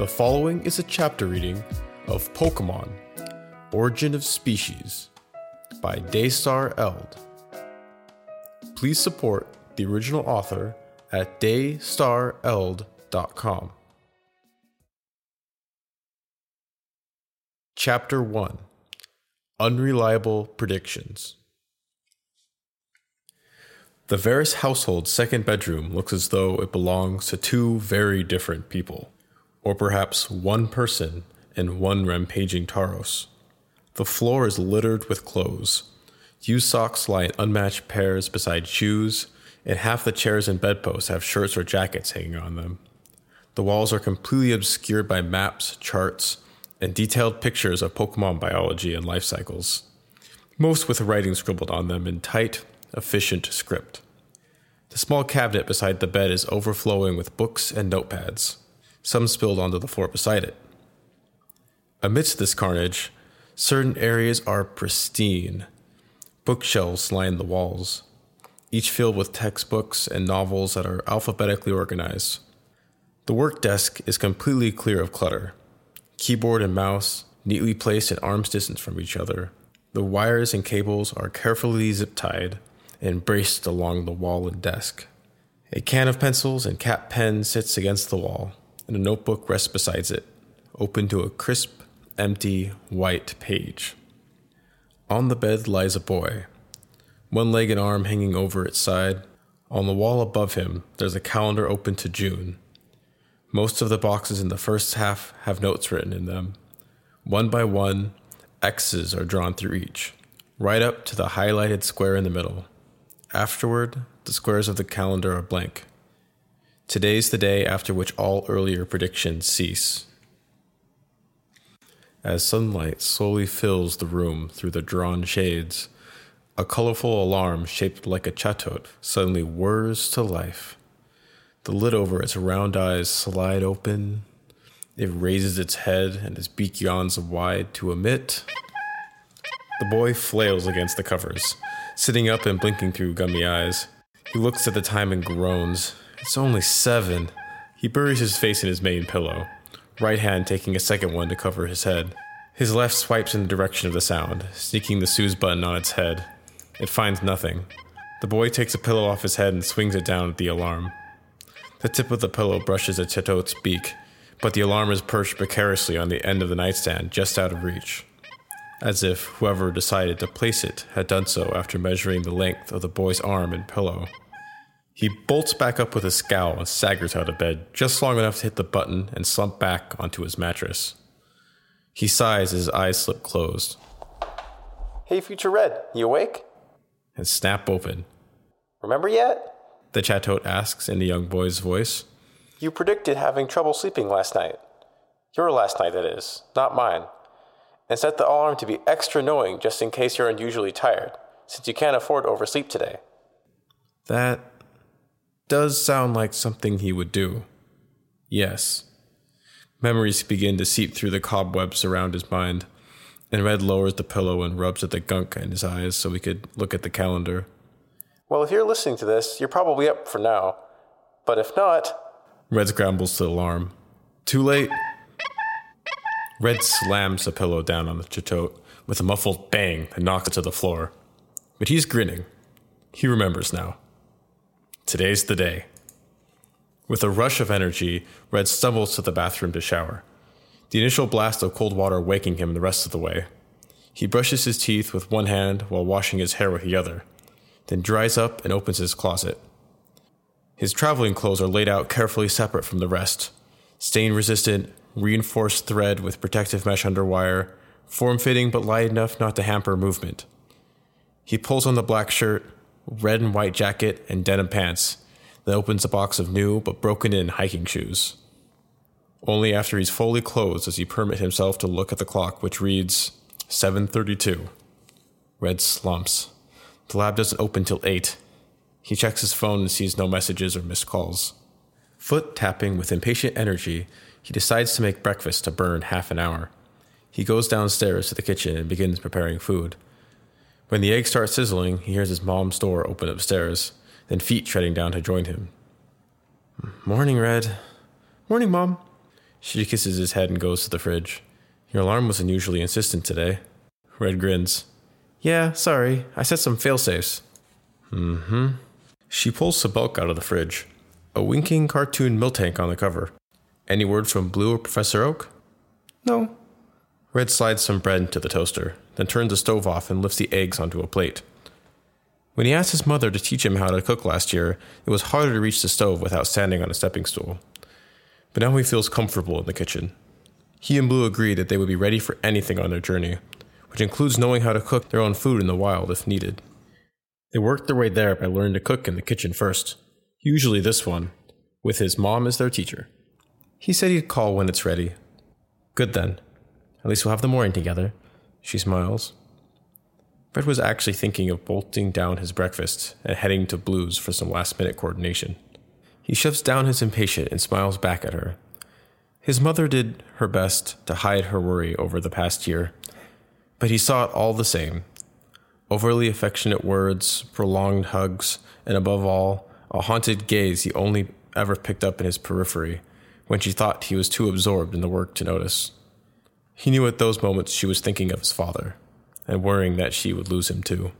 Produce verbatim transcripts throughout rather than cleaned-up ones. The following is a chapter reading of Pokemon, Origin of Species, by Daystar Eld. Please support the original author at Daystar Eld dot com. Chapter one. Unreliable Predictions. The Varys household's second bedroom looks as though it belongs to two very different people, or perhaps one person and one rampaging Tauros. The floor is littered with clothes. Used socks lie in unmatched pairs beside shoes, and half the chairs and bedposts have shirts or jackets hanging on them. The walls are completely obscured by maps, charts, and detailed pictures of Pokemon biology and life cycles, most with writing scribbled on them in tight, efficient script. The small cabinet beside the bed is overflowing with books and notepads, some spilled onto the floor beside it. Amidst this carnage, certain areas are pristine. Bookshelves line the walls, each filled with textbooks and novels that are alphabetically organized. The work desk is completely clear of clutter. Keyboard and mouse neatly placed at arm's distance from each other. The wires and cables are carefully zip-tied and braced along the wall and desk. A can of pencils and cap pen sits against the wall, and a notebook rests beside it, open to a crisp, empty, white page. On the bed lies a boy, one leg and arm hanging over its side. On the wall above him, there's a calendar open to June. Most of the boxes in the first half have notes written in them. One by one, X's are drawn through each, right up to the highlighted square in the middle. Afterward, the squares of the calendar are blank. Today's the day after which all earlier predictions cease. As sunlight slowly fills the room through the drawn shades, a colorful alarm shaped like a chatot suddenly whirs to life. The lid over its round eyes slide open. It raises its head and its beak yawns wide to emit. The boy flails against the covers, sitting up and blinking through gummy eyes. He looks at the time and groans. It's only seven. He buries his face in his main pillow, right hand taking a second one to cover his head. His left swipes in the direction of the sound, sneaking the snooze button on its head. It finds nothing. The boy takes a pillow off his head and swings it down at the alarm. The tip of the pillow brushes at Chetot's beak, but the alarm is perched precariously on the end of the nightstand, just out of reach, as if whoever decided to place it had done so after measuring the length of the boy's arm and pillow. He bolts back up with a scowl and staggers out of bed just long enough to hit the button and slump back onto his mattress. He sighs as his eyes slip closed. Hey, Future Red, you awake? And snap open. Remember yet? The Chatot asks in the young boy's voice. You predicted having trouble sleeping last night. Your last night, that is, not mine. And set the alarm to be extra knowing just in case you're unusually tired, since you can't afford to oversleep today. That does sound like something he would do. Yes. Memories begin to seep through the cobwebs around his mind, and Red lowers the pillow and rubs at the gunk in his eyes so he could look at the calendar. Well, if you're listening to this, you're probably up for now. But if not... Red scrambles to the alarm. Too late. Red slams the pillow down on the Chatot with a muffled bang that knocks it to the floor. But he's grinning. He remembers now. Today's the day. With a rush of energy, Red stumbles to the bathroom to shower, the initial blast of cold water waking him the rest of the way. He brushes his teeth with one hand while washing his hair with the other, then dries up and opens his closet. His traveling clothes are laid out carefully separate from the rest, stain-resistant, reinforced thread with protective mesh underwire, form-fitting but light enough not to hamper movement. He pulls on the black shirt, red and white jacket, and denim pants, then opens a box of new but broken-in hiking shoes. Only after he's fully clothed does he permit himself to look at the clock, which reads seven thirty-two. Red slumps. The lab doesn't open till eight. He checks his phone and sees no messages or missed calls. Foot tapping with impatient energy, he decides to make breakfast to burn half an hour. He goes downstairs to the kitchen and begins preparing food. When the eggs start sizzling, he hears his mom's door open upstairs, then feet treading down to join him. Morning, Red. Morning, Mom. She kisses his head and goes to the fridge. Your alarm was unusually insistent today. Red grins. Yeah, sorry. I set some fail-safes. Mm-hmm. She pulls some bulk out of the fridge. A winking cartoon milk tank on the cover. Any word from Blue or Professor Oak? No. Red slides some bread into the toaster, then turns the stove off and lifts the eggs onto a plate. When he asked his mother to teach him how to cook last year, it was harder to reach the stove without standing on a stepping stool. But now he feels comfortable in the kitchen. He and Blue agreed that they would be ready for anything on their journey, which includes knowing how to cook their own food in the wild if needed. They worked their way there by learning to cook in the kitchen first, usually this one, with his mom as their teacher. He said he'd call when it's ready. Good then. At least we'll have the morning together. She smiles. Brett was actually thinking of bolting down his breakfast and heading to Blue's for some last-minute coordination. He shoves down his impatience and smiles back at her. His mother did her best to hide her worry over the past year, but he saw it all the same. Overly affectionate words, prolonged hugs, and above all, a haunted gaze he only ever picked up in his periphery when she thought he was too absorbed in the work to notice. He knew at those moments she was thinking of his father, and worrying that she would lose him too.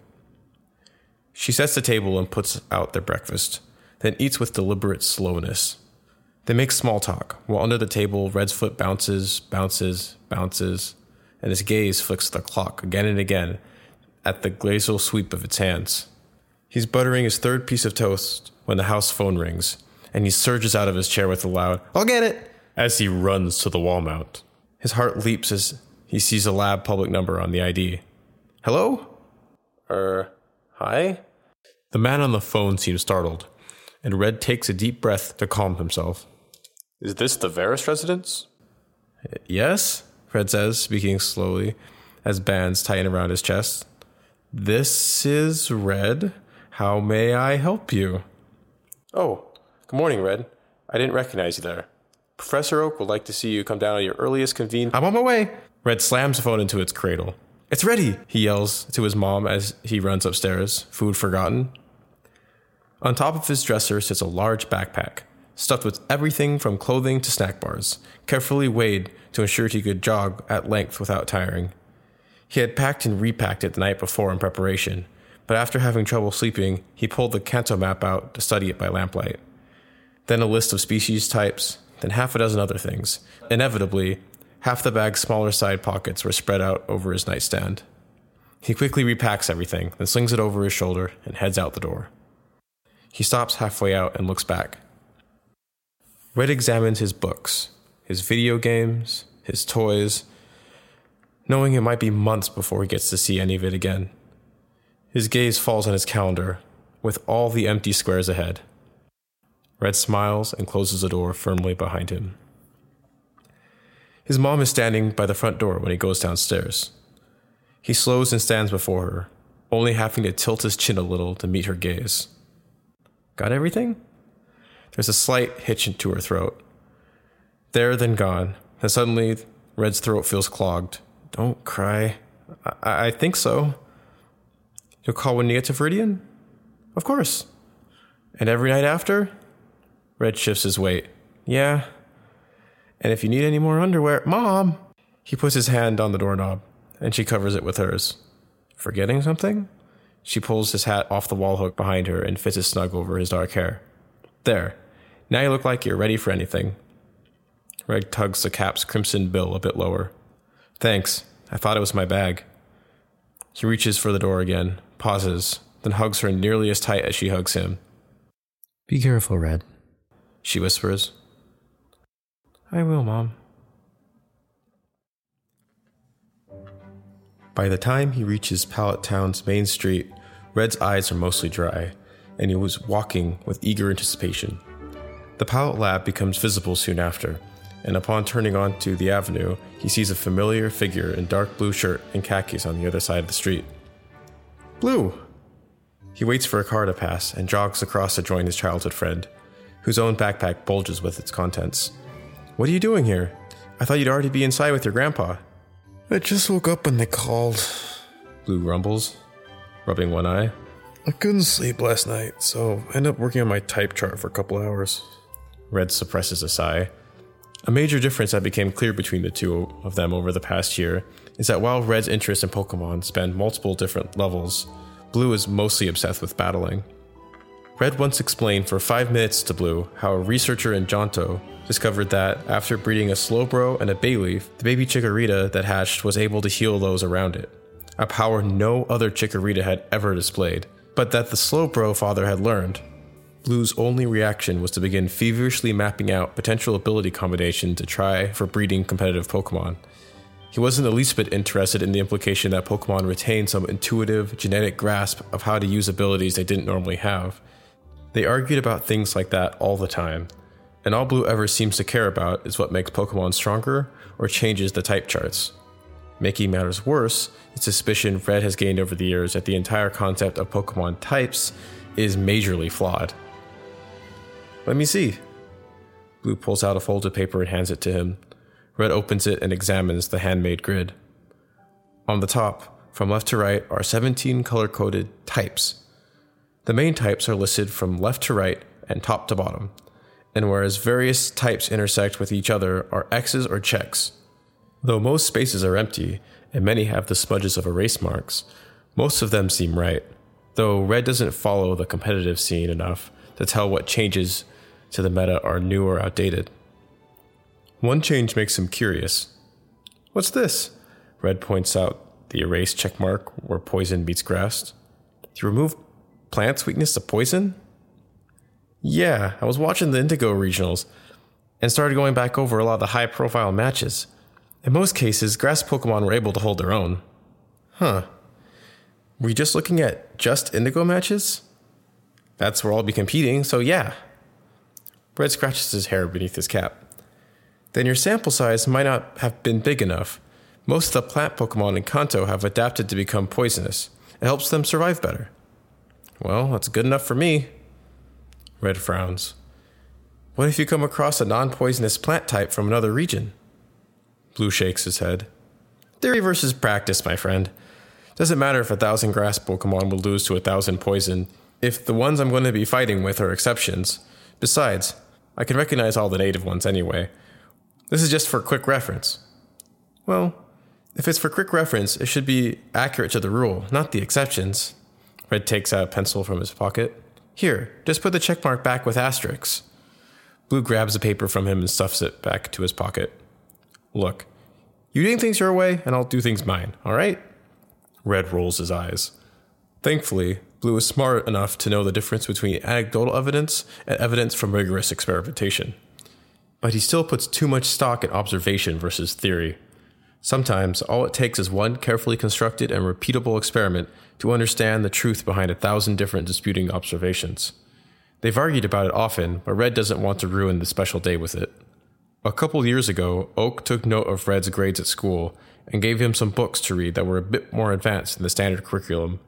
She sets the table and puts out their breakfast, then eats with deliberate slowness. They make small talk, while under the table Red's foot bounces, bounces, bounces, and his gaze flicks the clock again and again at the glacial sweep of its hands. He's buttering his third piece of toast when the house phone rings, and he surges out of his chair with a loud, "I'll get it!" as he runs to the wall mount. His heart leaps as he sees a lab public number on the I D. Hello? Er, hi? The man on the phone seems startled, and Red takes a deep breath to calm himself. Is this the Varys residence? Yes, Red says, speaking slowly, as bands tighten around his chest. This is Red. How may I help you? Oh, good morning, Red. I didn't recognize you there. Professor Oak would like to see you come down at your earliest convenience. I'm on my way! Red slams the phone into its cradle. It's ready, he yells to his mom as he runs upstairs, food forgotten. On top of his dresser sits a large backpack, stuffed with everything from clothing to snack bars, carefully weighed to ensure he could jog at length without tiring. He had packed and repacked it the night before in preparation, but after having trouble sleeping, he pulled the Kanto map out to study it by lamplight. Then a list of species types, then half a dozen other things. Inevitably, half the bag's smaller side pockets were spread out over his nightstand. He quickly repacks everything, then slings it over his shoulder and heads out the door. He stops halfway out and looks back. Red examines his books, his video games, his toys, knowing it might be months before he gets to see any of it again. His gaze falls on his calendar, with all the empty squares ahead. Red smiles and closes the door firmly behind him. His mom is standing by the front door when he goes downstairs. He slows and stands before her, only having to tilt his chin a little to meet her gaze. Got everything? There's a slight hitch to her throat. There, then gone, and suddenly Red's throat feels clogged. Don't cry. I, I think so. You'll call when you get to Viridian? Of course. And every night after? Red shifts his weight. Yeah. And if you need any more underwear, Mom! He puts his hand on the doorknob, and she covers it with hers. Forgetting something? She pulls his hat off the wall hook behind her and fits it snug over his dark hair. There. Now you look like you're ready for anything. Red tugs the cap's crimson bill a bit lower. Thanks. I thought it was my bag. He reaches for the door again, pauses, then hugs her nearly as tight as she hugs him. Be careful, Red, she whispers. I will, Mom. By the time he reaches Pallet Town's main street, Red's eyes are mostly dry, and he was walking with eager anticipation. The Pallet Lab becomes visible soon after, and upon turning onto the avenue, he sees a familiar figure in dark blue shirt and khakis on the other side of the street. Blue! He waits for a car to pass and jogs across to join his childhood friend, whose own backpack bulges with its contents. What are you doing here? I thought you'd already be inside with your grandpa. I just woke up when they called, Blue rumbles, rubbing one eye. I couldn't sleep last night, so I ended up working on my type chart for a couple hours. Red suppresses a sigh. A major difference that became clear between the two of them over the past year is that while Red's interest in Pokemon spanned multiple different levels, Blue is mostly obsessed with battling. Red once explained for five minutes to Blue how a researcher in Johto discovered that, after breeding a Slowbro and a Bayleef, the baby Chikorita that hatched was able to heal those around it, a power no other Chikorita had ever displayed, but that the Slowbro father had learned. Blue's only reaction was to begin feverishly mapping out potential ability combinations to try for breeding competitive Pokemon. He wasn't the least bit interested in the implication that Pokemon retain some intuitive, genetic grasp of how to use abilities they didn't normally have. They argued about things like that all the time, and all Blue ever seems to care about is what makes Pokemon stronger or changes the type charts. Making matters worse, the suspicion Red has gained over the years that the entire concept of Pokemon types is majorly flawed. "Let me see." Blue pulls out a folded paper and hands it to him. Red opens it and examines the handmade grid. On the top, from left to right, are seventeen color-coded types. The main types are listed from left to right and top to bottom, and whereas various types intersect with each other are X's or checks. Though most spaces are empty, and many have the smudges of erase marks, most of them seem right, though Red doesn't follow the competitive scene enough to tell what changes to the meta are new or outdated. One change makes him curious. "What's this?" Red points out the erased checkmark where poison meets grass. "You remove plants' weakness to poison?" "Yeah, I was watching the Indigo regionals and started going back over a lot of the high-profile matches. In most cases, grass Pokemon were able to hold their own." "Huh. Were you just looking at just Indigo matches?" "That's where I'll be competing, so yeah." Red scratches his hair beneath his cap. "Then your sample size might not have been big enough. Most of the plant Pokemon in Kanto have adapted to become poisonous. It helps them survive better." "Well, that's good enough for me." Red frowns. "What if you come across a non-poisonous plant type from another region?" Blue shakes his head. "Theory versus practice, my friend. Doesn't matter if a thousand grass Pokemon will lose to a thousand poison, if the ones I'm going to be fighting with are exceptions. Besides, I can recognize all the native ones anyway. This is just for quick reference." "Well, if it's for quick reference, it should be accurate to the rule, not the exceptions." Red takes out a pencil from his pocket. "Here, just put the checkmark back with asterisks." Blue grabs the paper from him and stuffs it back to his pocket. "Look, you doing things your way, and I'll do things mine, all right?" Red rolls his eyes. Thankfully, Blue is smart enough to know the difference between anecdotal evidence and evidence from rigorous experimentation. But he still puts too much stock in observation versus theory. Sometimes, all it takes is one carefully constructed and repeatable experiment to understand the truth behind a thousand different disputing observations. They've argued about it often, but Red doesn't want to ruin the special day with it. A couple years ago, Oak took note of Red's grades at school and gave him some books to read that were a bit more advanced than the standard curriculum.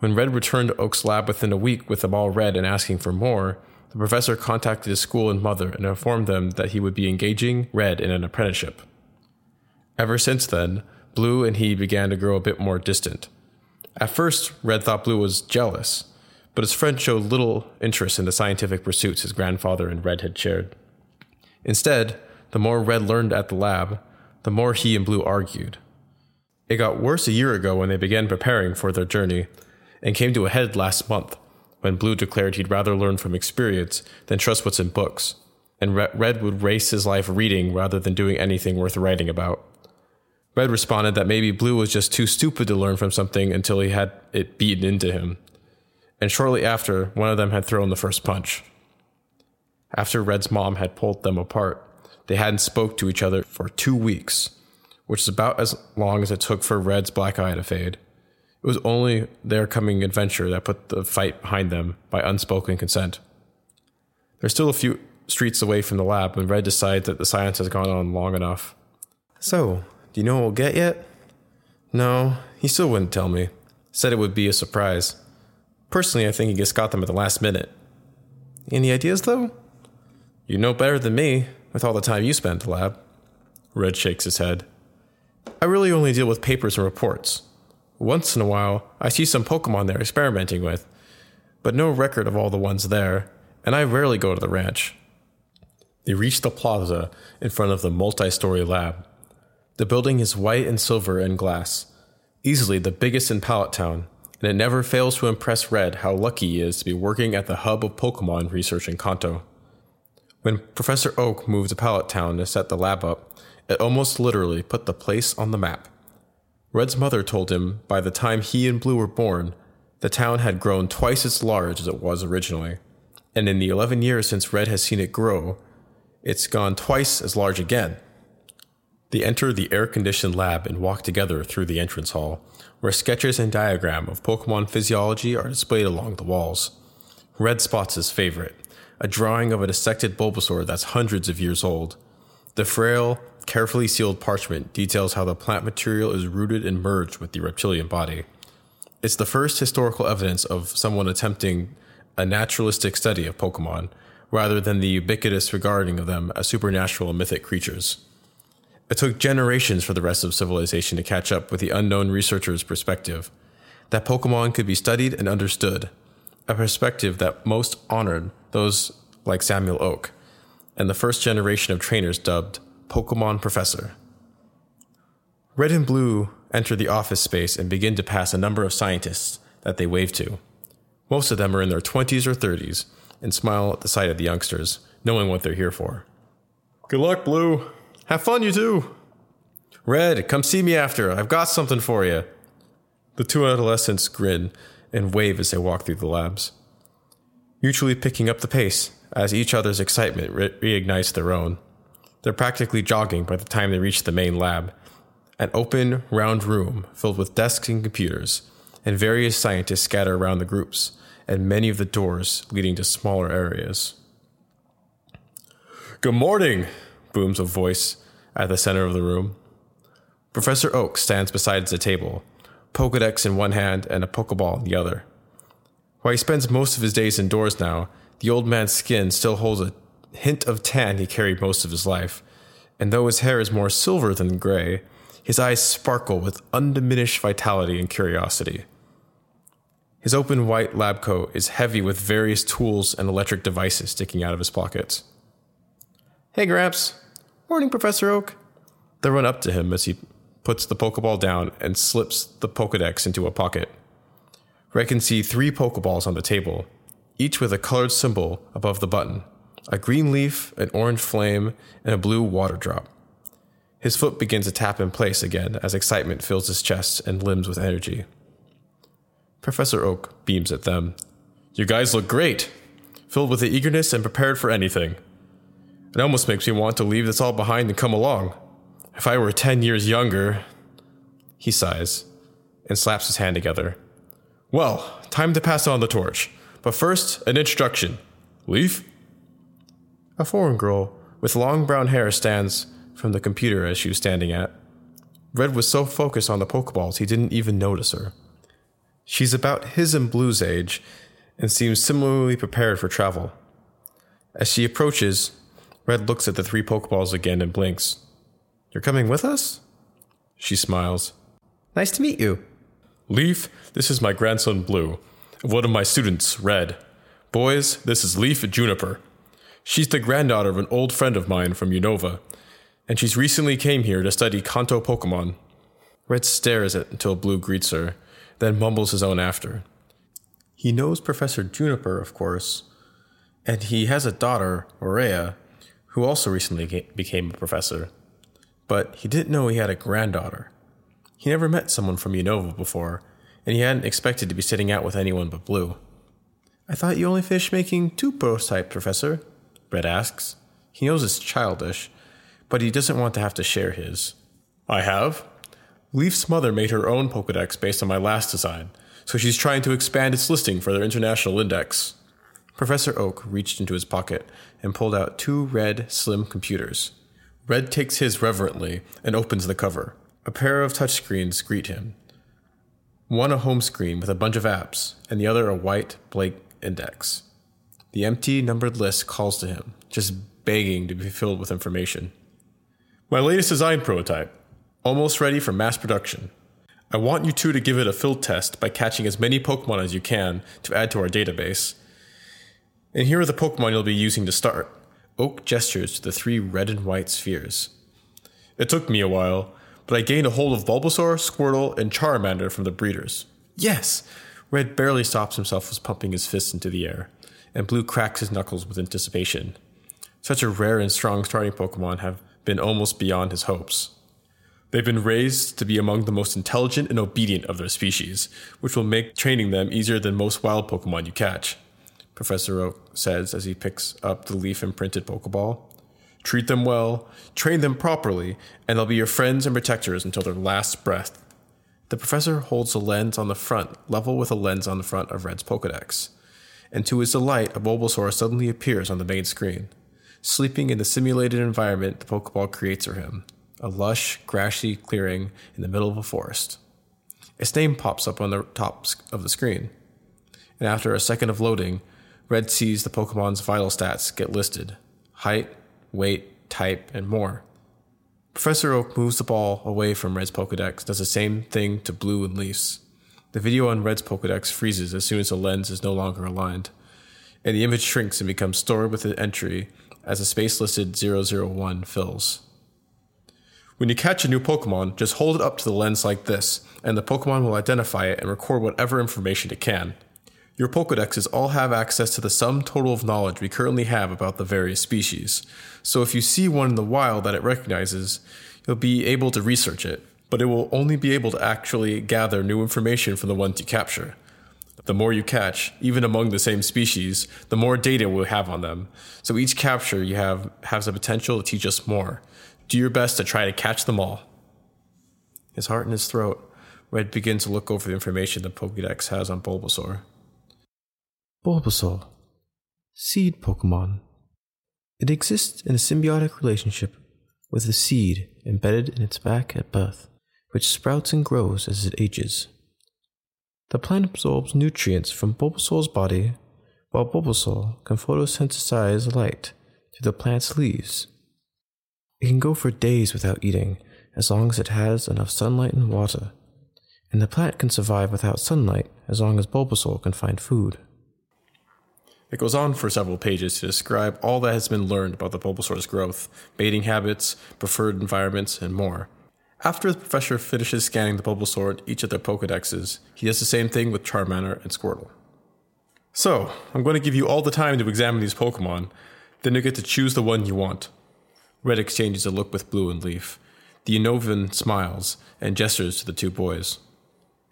When Red returned to Oak's lab within a week with them all read and asking for more, the professor contacted his school and mother and informed them that he would be engaging Red in an apprenticeship. Ever since then, Blue and he began to grow a bit more distant. At first, Red thought Blue was jealous, but his friend showed little interest in the scientific pursuits his grandfather and Red had shared. Instead, the more Red learned at the lab, the more he and Blue argued. It got worse a year ago when they began preparing for their journey, and came to a head last month, when Blue declared he'd rather learn from experience than trust what's in books, and Red would waste his life reading rather than doing anything worth writing about. Red responded that maybe Blue was just too stupid to learn from something until he had it beaten into him, and shortly after, one of them had thrown the first punch. After Red's mom had pulled them apart, they hadn't spoke to each other for two weeks, which is about as long as it took for Red's black eye to fade. It was only their coming adventure that put the fight behind them by unspoken consent. They're still a few streets away from the lab when Red decides that the science has gone on long enough. "So, do you know what we'll get yet?" "No, he still wouldn't tell me. Said it would be a surprise. Personally, I think he just got them at the last minute." "Any ideas, though?" "You know better than me, with all the time you spent at the lab." Red shakes his head. "I really only deal with papers and reports. Once in a while, I see some Pokemon they're experimenting with, but no record of all the ones there, and I rarely go to the ranch." They reach the plaza in front of the multi-story lab. The building is white and silver and glass, easily the biggest in Pallet Town, and it never fails to impress Red how lucky he is to be working at the hub of Pokemon research in Kanto. When Professor Oak moved to Pallet Town to set the lab up, it almost literally put the place on the map. Red's mother told him by the time he and Blue were born, the town had grown twice as large as it was originally, and in the eleven years since Red has seen it grow, it's gone twice as large again. They enter the air-conditioned lab and walk together through the entrance hall, where sketches and diagrams of Pokemon physiology are displayed along the walls. Red spots his favorite, a drawing of a dissected Bulbasaur that's hundreds of years old. The frail, carefully sealed parchment details how the plant material is rooted and merged with the reptilian body. It's the first historical evidence of someone attempting a naturalistic study of Pokemon, rather than the ubiquitous regarding of them as supernatural and mythic creatures. It took generations for the rest of civilization to catch up with the unknown researcher's perspective, that Pokemon could be studied and understood, a perspective that most honored those like Samuel Oak, and the first generation of trainers dubbed Pokemon Professor. Red and Blue enter the office space and begin to pass a number of scientists that they wave to. Most of them are in their twenties or thirties and smile at the sight of the youngsters, knowing what they're here for. Good luck, Blue. Have fun, you two. Red, come see me after. I've got something for you. The two adolescents grin and wave as they walk through the labs, mutually picking up the pace as each other's excitement re- reignites their own. They're practically jogging by the time they reach the main lab, an open, round room filled with desks and computers, and various scientists scatter around the groups, and many of the doors leading to smaller areas. Good morning, booms a voice at the center of the room. Professor Oak stands beside the table, Pokedex in one hand and a Pokeball in the other. While he spends most of his days indoors now, the old man's skin still holds a hint of tan he carried most of his life, and though his hair is more silver than gray, his eyes sparkle with undiminished vitality and curiosity. His open white lab coat is heavy with various tools and electric devices sticking out of his pockets. Hey, Gramps. Morning, Professor Oak. They run up to him as he puts the Pokeball down and slips the Pokedex into a pocket. Red can see three Pokeballs on the table, each with a colored symbol above the button, a green leaf, an orange flame, and a blue water drop. His foot begins to tap in place again as excitement fills his chest and limbs with energy. Professor Oak beams at them. You guys look great, filled with the eagerness and prepared for anything. It almost makes me want to leave this all behind and come along. If I were ten years younger... He sighs and slaps his hand together. Well, time to pass on the torch. But first, an introduction. Leaf? A foreign girl with long brown hair stands from the computer as she was standing at. Red was so focused on the Pokeballs he didn't even notice her. She's about his and Blue's age and seems similarly prepared for travel. As she approaches, Red looks at the three Pokeballs again and blinks. You're coming with us? She smiles. Nice to meet you. Leaf, this is my grandson Blue, and one of my students, Red. Boys, this is Leaf Juniper. She's the granddaughter of an old friend of mine from Unova, and she's recently came here to study Kanto Pokemon. Red stares at until Blue greets her, then mumbles his own after. He knows Professor Juniper, of course, and he has a daughter, Aurea, who also recently became a professor. But he didn't know he had a granddaughter. He never met someone from Unova before, and he hadn't expected to be sitting out with anyone but Blue. I thought you only finished making two prototypes, Professor, Red asks. He knows it's childish, but he doesn't want to have to share his. I have? Leaf's mother made her own Pokedex based on my last design, so she's trying to expand its listing for their international index. Professor Oak reached into his pocket and pulled out two red, slim computers. Red takes his reverently and opens the cover. A pair of touchscreens greet him. One a home screen with a bunch of apps, and the other a white, blank index. The empty, numbered list calls to him, just begging to be filled with information. My latest design prototype, almost ready for mass production. I want you two to give it a field test by catching as many Pokemon as you can to add to our database. And here are the Pokemon you'll be using to start. Oak gestures to the three red and white spheres. It took me a while, but I gained a hold of Bulbasaur, Squirtle, and Charmander from the breeders. Yes! Red barely stops himself as pumping his fists into the air, and Blue cracks his knuckles with anticipation. Such a rare and strong starting Pokemon have been almost beyond his hopes. They've been raised to be among the most intelligent and obedient of their species, which will make training them easier than most wild Pokemon you catch, Professor Oak says as he picks up the leaf-imprinted Pokeball. Treat them well, train them properly, and they'll be your friends and protectors until their last breath. The professor holds a lens on the front, level with a lens on the front of Red's Pokedex, and to his delight, a Bulbasaur suddenly appears on the main screen. Sleeping in the simulated environment the Pokeball creates for him, a lush, grassy clearing in the middle of a forest. Its name pops up on the top of the screen, and after a second of loading, Red sees the Pokemon's vital stats get listed: height, weight, type, and more. Professor Oak moves the ball away from Red's Pokedex, does the same thing to Blue and Leaf's. The video on Red's Pokedex freezes as soon as the lens is no longer aligned, and the image shrinks and becomes stored with an entry as the space listed zero zero one fills. When you catch a new Pokemon, just hold it up to the lens like this, and the Pokemon will identify it and record whatever information it can. Your Pokedexes all have access to the sum total of knowledge we currently have about the various species, so if you see one in the wild that it recognizes, you'll be able to research it, but it will only be able to actually gather new information from the ones you capture. The more you catch, even among the same species, the more data we'll have on them, so each capture you have has the potential to teach us more. Do your best to try to catch them all. His heart in his throat, Red begins to look over the information the Pokédex has on Bulbasaur. Bulbasaur, seed Pokemon. It exists in a symbiotic relationship with the seed embedded in its back at birth, which sprouts and grows as it ages. The plant absorbs nutrients from Bulbasaur's body, while Bulbasaur can photosynthesize light through the plant's leaves. It can go for days without eating, as long as it has enough sunlight and water, and the plant can survive without sunlight as long as Bulbasaur can find food. It goes on for several pages to describe all that has been learned about the Bulbasaur's growth, mating habits, preferred environments, and more. After the professor finishes scanning the Bulbasaur in each of their Pokedexes, he does the same thing with Charmander and Squirtle. So, I'm going to give you all the time to examine these Pokemon, then you get to choose the one you want. Red exchanges a look with Blue and Leaf. The Unovan smiles and gestures to the two boys.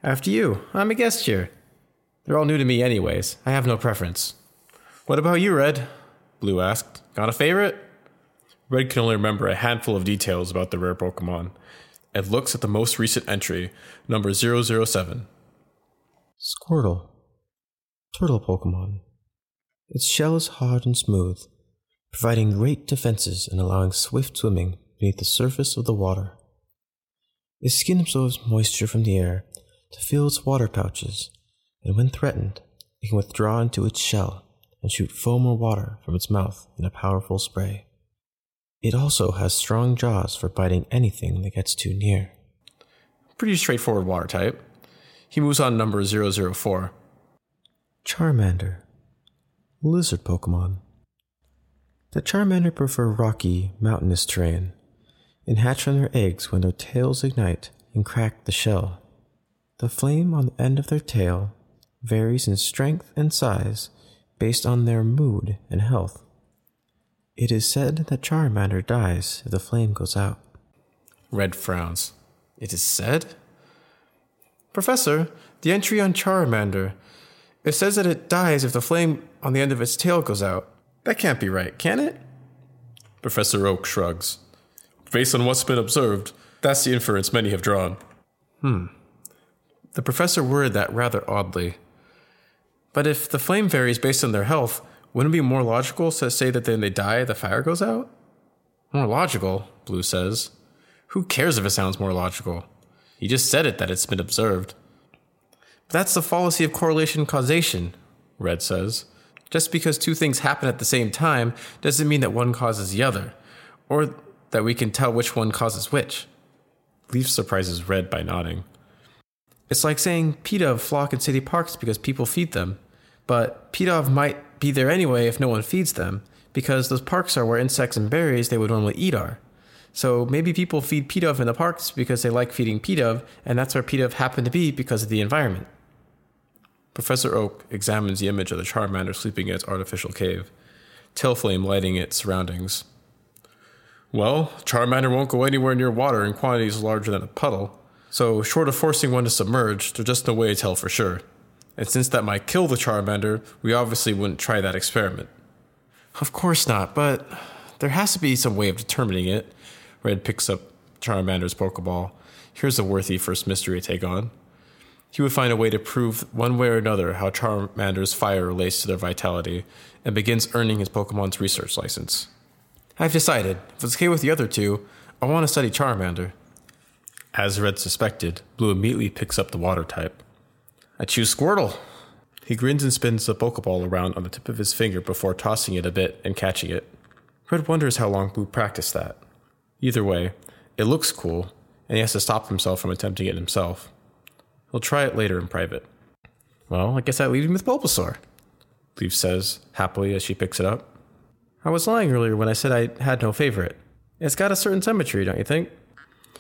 After you. I'm a guest here. They're all new to me anyways. I have no preference. What about you, Red? Blue asked. Got a favorite? Red can only remember a handful of details about the rare Pokemon, and looks at the most recent entry, number zero zero seven. Squirtle. Turtle Pokemon. Its shell is hard and smooth, providing great defenses and allowing swift swimming beneath the surface of the water. Its skin absorbs moisture from the air to fill its water pouches, and when threatened, it can withdraw into its shell and shoot foam or water from its mouth in a powerful spray. It also has strong jaws for biting anything that gets too near. Pretty straightforward water type. He moves on number zero zero four. Charmander. Lizard Pokemon. The Charmander prefer rocky, mountainous terrain, and hatch on their eggs when their tails ignite and crack the shell. The flame on the end of their tail varies in strength and size based on their mood and health. It is said that Charmander dies if the flame goes out. Red frowns. It is said? Professor, the entry on Charmander. It says that it dies if the flame on the end of its tail goes out. That can't be right, can it? Professor Oak shrugs. Based on what's been observed, that's the inference many have drawn. Hmm. The professor worded that rather oddly. But if the flame varies based on their health, wouldn't it be more logical to say that when they die, the fire goes out? More logical, Blue says. Who cares if it sounds more logical? You just said it that it's been observed. But that's the fallacy of correlation causation, Red says. Just because two things happen at the same time doesn't mean that one causes the other, or that we can tell which one causes which. Leaf surprises Red by nodding. It's like saying Pidove flock in city parks because people feed them, but Pidove might be there anyway if no one feeds them, because those parks are where insects and berries they would normally eat are. So maybe people feed Pidove in the parks because they like feeding Pidove, and that's where Pidove happened to be because of the environment. Professor Oak examines the image of the Charmander sleeping in its artificial cave, Tailflame lighting its surroundings. Well, Charmander won't go anywhere near water in quantities larger than a puddle, so short of forcing one to submerge, there's just no way to tell for sure. And since that might kill the Charmander, we obviously wouldn't try that experiment. Of course not, but there has to be some way of determining it. Red picks up Charmander's Pokeball. Here's a worthy first mystery to take on. He would find a way to prove one way or another how Charmander's fire relates to their vitality, and begins earning his Pokemon's research license. I've decided, if it's okay with the other two, I want to study Charmander. As Red suspected, Blue immediately picks up the water type. I choose Squirtle. He grins and spins the Pokeball around on the tip of his finger before tossing it a bit and catching it. Red wonders how long Blue practiced that. Either way, it looks cool, and he has to stop himself from attempting it himself. He'll try it later in private. Well, I guess that leaves me with Bulbasaur, Leaf says, happily as she picks it up. I was lying earlier when I said I had no favorite. It's got a certain symmetry, don't you think?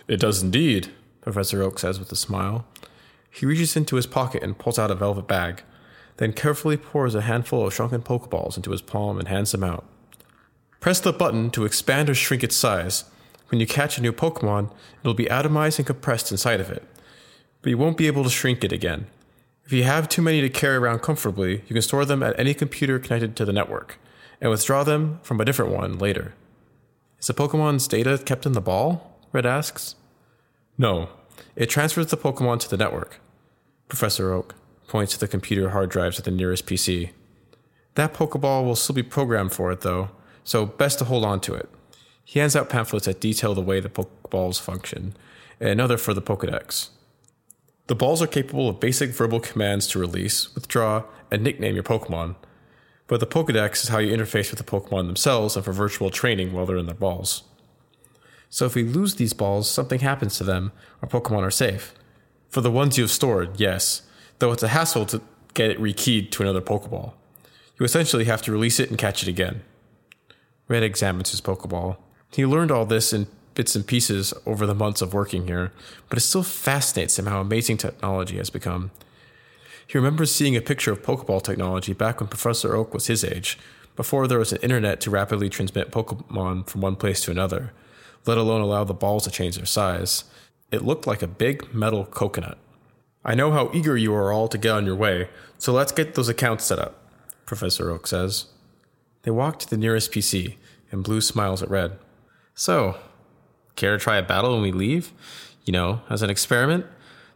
It does indeed, Professor Oak says with a smile. He reaches into his pocket and pulls out a velvet bag, then carefully pours a handful of shrunken Pokeballs into his palm and hands them out. Press the button to expand or shrink its size. When you catch a new Pokemon, it'll be atomized and compressed inside of it, but you won't be able to shrink it again. If you have too many to carry around comfortably, you can store them at any computer connected to the network, and withdraw them from a different one later. Is the Pokemon's data kept in the ball? Red asks. No, it transfers the Pokemon to the network. Professor Oak points to the computer hard drives at the nearest P C. That Pokeball will still be programmed for it, though, so best to hold on to it. He hands out pamphlets that detail the way the Pokeballs function, and another for the Pokedex. The balls are capable of basic verbal commands to release, withdraw, and nickname your Pokemon, but the Pokedex is how you interface with the Pokemon themselves and for virtual training while they're in their balls. So if we lose these balls, something happens to them, our Pokemon are safe. For the ones you have stored, yes, though it's a hassle to get it rekeyed to another Pokeball. You essentially have to release it and catch it again. Red examines his Pokeball. He learned all this in bits and pieces over the months of working here, but it still fascinates him how amazing technology has become. He remembers seeing a picture of Pokeball technology back when Professor Oak was his age, before there was an internet to rapidly transmit Pokemon from one place to another, let alone allow the balls to change their size. It looked like a big metal coconut. I know how eager you are all to get on your way, so let's get those accounts set up, Professor Oak says. They walk to the nearest P C, and Blue smiles at Red. So, care to try a battle when we leave? You know, as an experiment?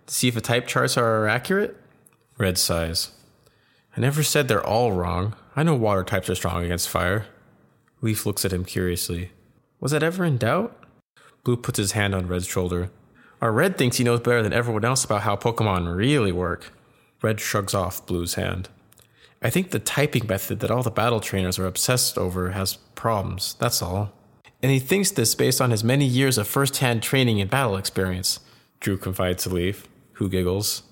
To see if the type charts are accurate? Red sighs. I never said they're all wrong. I know water types are strong against fire. Leaf looks at him curiously. Was that ever in doubt? Blue puts his hand on Red's shoulder. Our Red thinks he knows better than everyone else about how Pokemon really work. Red shrugs off Blue's hand. I think the typing method that all the battle trainers are obsessed over has problems, that's all. And he thinks this based on his many years of first-hand training and battle experience, Drew confides to Leaf, who giggles.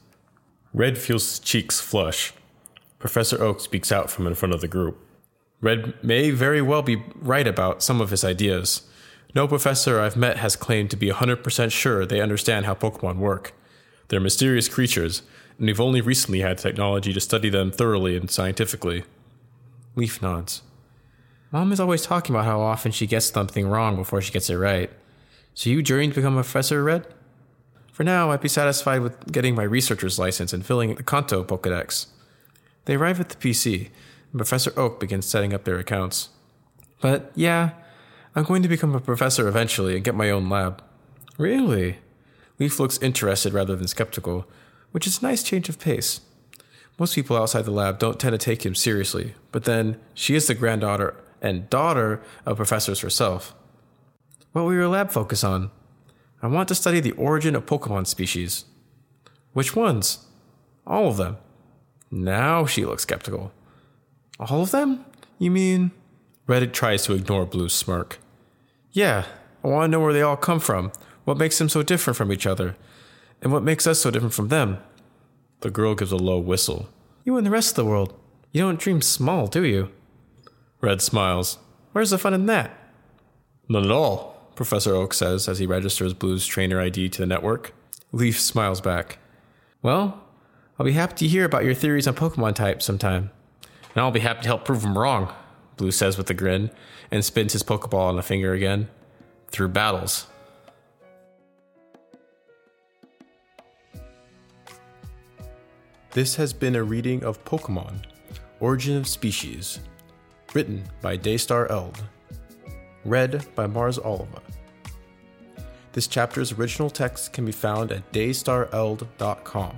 Red feels his cheeks flush. Professor Oak speaks out from in front of the group. Red may very well be right about some of his ideas. No professor I've met has claimed to be one hundred percent sure they understand how Pokemon work. They're mysterious creatures, and we've only recently had technology to study them thoroughly and scientifically. Leaf nods. Mom is always talking about how often she gets something wrong before she gets it right. So you journeying to become a professor, Red? For now, I'd be satisfied with getting my researcher's license and filling the Kanto Pokedex. They arrive at the P C, and Professor Oak begins setting up their accounts. But, yeah, I'm going to become a professor eventually and get my own lab. Really? Leaf looks interested rather than skeptical, which is a nice change of pace. Most people outside the lab don't tend to take him seriously, but then she is the granddaughter and daughter of professors herself. What will your lab focus on? I want to study the origin of Pokemon species. Which ones? All of them. Now she looks skeptical. All of them? You mean... Red tries to ignore Blue's smirk. Yeah, I want to know where they all come from, what makes them so different from each other, and what makes us so different from them. The girl gives a low whistle. You and the rest of the world, you don't dream small, do you? Red smiles. Where's the fun in that? None at all, Professor Oak says as he registers Blue's trainer I D to the network. Leaf smiles back. Well, I'll be happy to hear about your theories on Pokemon types sometime. And I'll be happy to help prove them wrong, Blue says with a grin, and spins his Pokeball on a finger again. Through battles. This has been a reading of Pokemon, Origin of Species, written by Daystar Eld, read by Mars Oliva. This chapter's original text can be found at Daystar Eld dot com.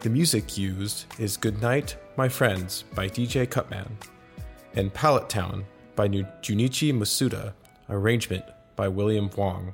The music used is Goodnight, My Friends by D J Cutman and Pallet Town by Junichi Masuda, arrangement by William Vuong.